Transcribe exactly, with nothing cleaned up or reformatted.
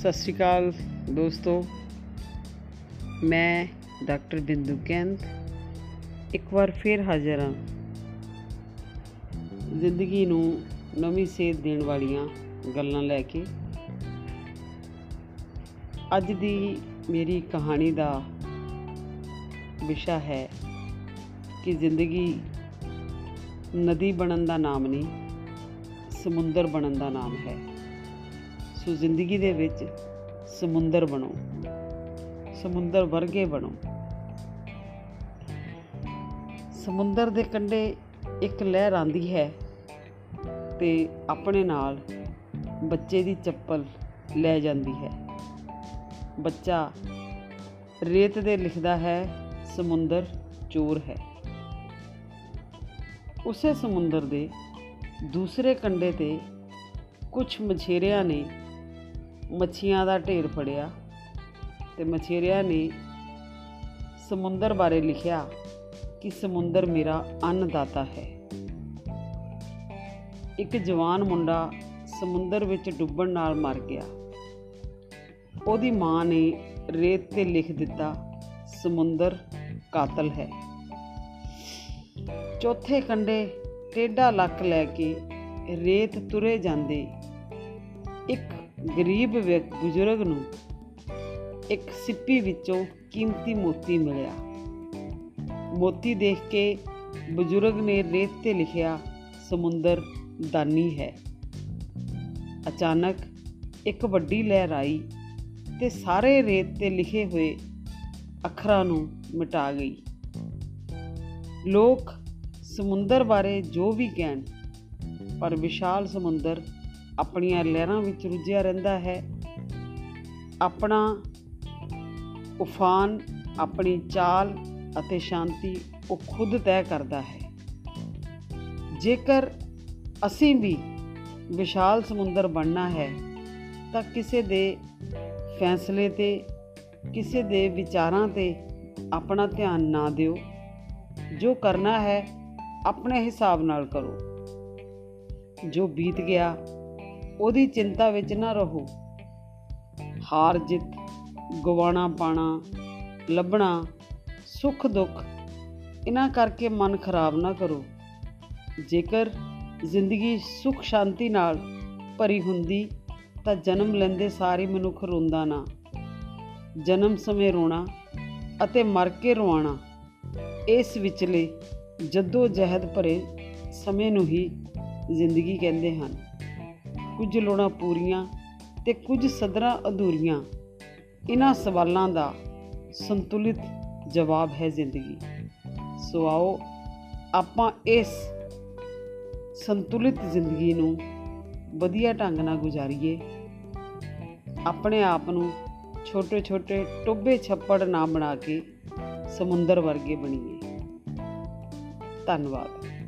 ਸਤਿ ਸ਼੍ਰੀ ਅਕਾਲ ਦੋਸਤੋ, मैं डॉक्टर बिंदु गेंद एक बार फिर हाजिर हाँ जिंदगी नूं नवीं सेध देण वालियां गल्लां लैके। अज दी मेरी कहानी दा विशा है कि जिंदगी नदी बनन दा नाम नहीं, समुंदर बनन दा नाम है। सो जिंदगी दे विच समुंदर बनो, समुंदर वर्गे बनो। समुंदर दे कंढे एक लहर आंदी है ते अपने नाल बच्चे दी चप्पल ले जांदी है। बच्चा रेत दे लिखदा है समुंदर चोर है। उसे समुंदर दे दूसरे कंढे ते कुछ मछेरियां ने मच्छियां दा ढेर फड़िया ते मछेरियां ने समुंदर बारे लिखिया कि समुंदर मेरा अन्नदाता है। एक जवान मुंडा समुंदर विच डुब्बण नाल मर गया। ओदी मां ने रेत ते लिख दिता समुंदर कातल है। चौथे कंडे टेढ़ा लक लैके रेत तुरे जांदे एक गरीब बुजुर्ग नूं एक सिप्पी विचों कीमती मोती मिलिया। मोती देख के बुजुर्ग ने रेत ते लिखिया समुंदर दानी है। अचानक एक वड्डी लहर आई ते सारे रेत ते लिखे हुए अखरां नूं मिटा गई। लोक समुंदर बारे जो भी कहण, पर विशाल समुंदर अपनियां लहरां विच रुझिया रहिंदा है। अपना उफान, अपनी चाल अते शांति वो खुद तय करता है। जेकर असीं भी विशाल समुंदर बनना है तां किसी दे फैसले ते, किसी दे विचारां ते अपना ध्यान ना दिओ। जो करना है अपने हिसाब नाल करो। जो बीत गया ਉਹਦੀ चिंता ਵਿੱਚ ਨਾ ਰਹੋ। हार जित, ਗਵਾਣਾ ਪਾਣਾ, ਲੱਭਣਾ, सुख दुख, ਇਹਨਾਂ ਕਰਕੇ मन खराब ना करो। जेकर ਜ਼ਿੰਦਗੀ सुख शांति ਨਾਲ ਭਰੀ ਹੁੰਦੀ ਤਾਂ ਜਨਮ ਲੈਂਦੇ ਸਾਰੇ ਮਨੁੱਖ ਰੋਂਦਾ ਨਾ। ਜਨਮ ਸਮੇਂ ਰੋਣਾ ਅਤੇ ਮਰ ਕੇ ਰੋਣਾ ਇਸ ਵਿਚਲੇ ਜੱਦੋ ਜਹਿਦ ਭਰੇ ਸਮੇਂ ਨੂੰ ਹੀ ਜ਼ਿੰਦਗੀ ਕਹਿੰਦੇ ਹਨ। ਕੁਝ ਲੋੜਾਂ ਪੂਰੀਆਂ ਤੇ ਕੁਝ ਸਦਰਾਂ ਅਧੂਰੀਆਂ, ਇਹਨਾਂ ਸਵਾਲਾਂ ਦਾ ਸੰਤੁਲਿਤ ਜਵਾਬ ਹੈ ਜ਼ਿੰਦਗੀ। ਸੋ ਆਓ ਆਪਾਂ ਇਸ ਸੰਤੁਲਿਤ ਜ਼ਿੰਦਗੀ ਨੂੰ ਵਧੀਆ ਢੰਗ ਨਾਲ ਗੁਜ਼ਾਰੀਏ। ਆਪਣੇ ਆਪ ਨੂੰ ਛੋਟੇ ਛੋਟੇ ਟੋਬੇ ਛੱਪੜ ਨਾ ਬਣਾ ਕੇ ਸਮੁੰਦਰ ਵਰਗੇ ਬਣੀਏ। ਧੰਨਵਾਦ।